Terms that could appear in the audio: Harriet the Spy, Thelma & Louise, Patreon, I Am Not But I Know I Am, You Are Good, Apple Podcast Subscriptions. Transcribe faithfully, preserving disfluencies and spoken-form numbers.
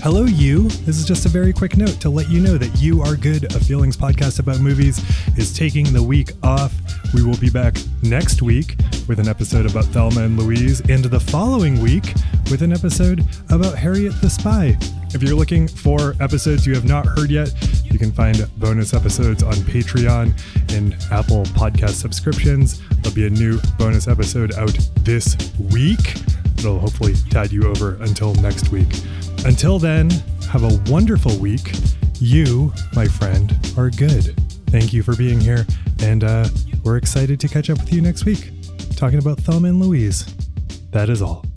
Hello, you. This is just a very quick note to let you know that You Are Good, a feelings podcast about movies, is taking the week off. We will be back next week with an episode about Thelma and Louise, and the following week with an episode about Harriet the Spy. If you're looking for episodes you have not heard yet, you can find bonus episodes on Patreon and Apple Podcast Subscriptions. There'll be a new bonus episode out this week. It'll hopefully tide you over until next week. Until then, have a wonderful week. You, my friend, are good. Thank you for being here, and uh, we're excited to catch up with you next week, talking about Thelma and Louise. That is all.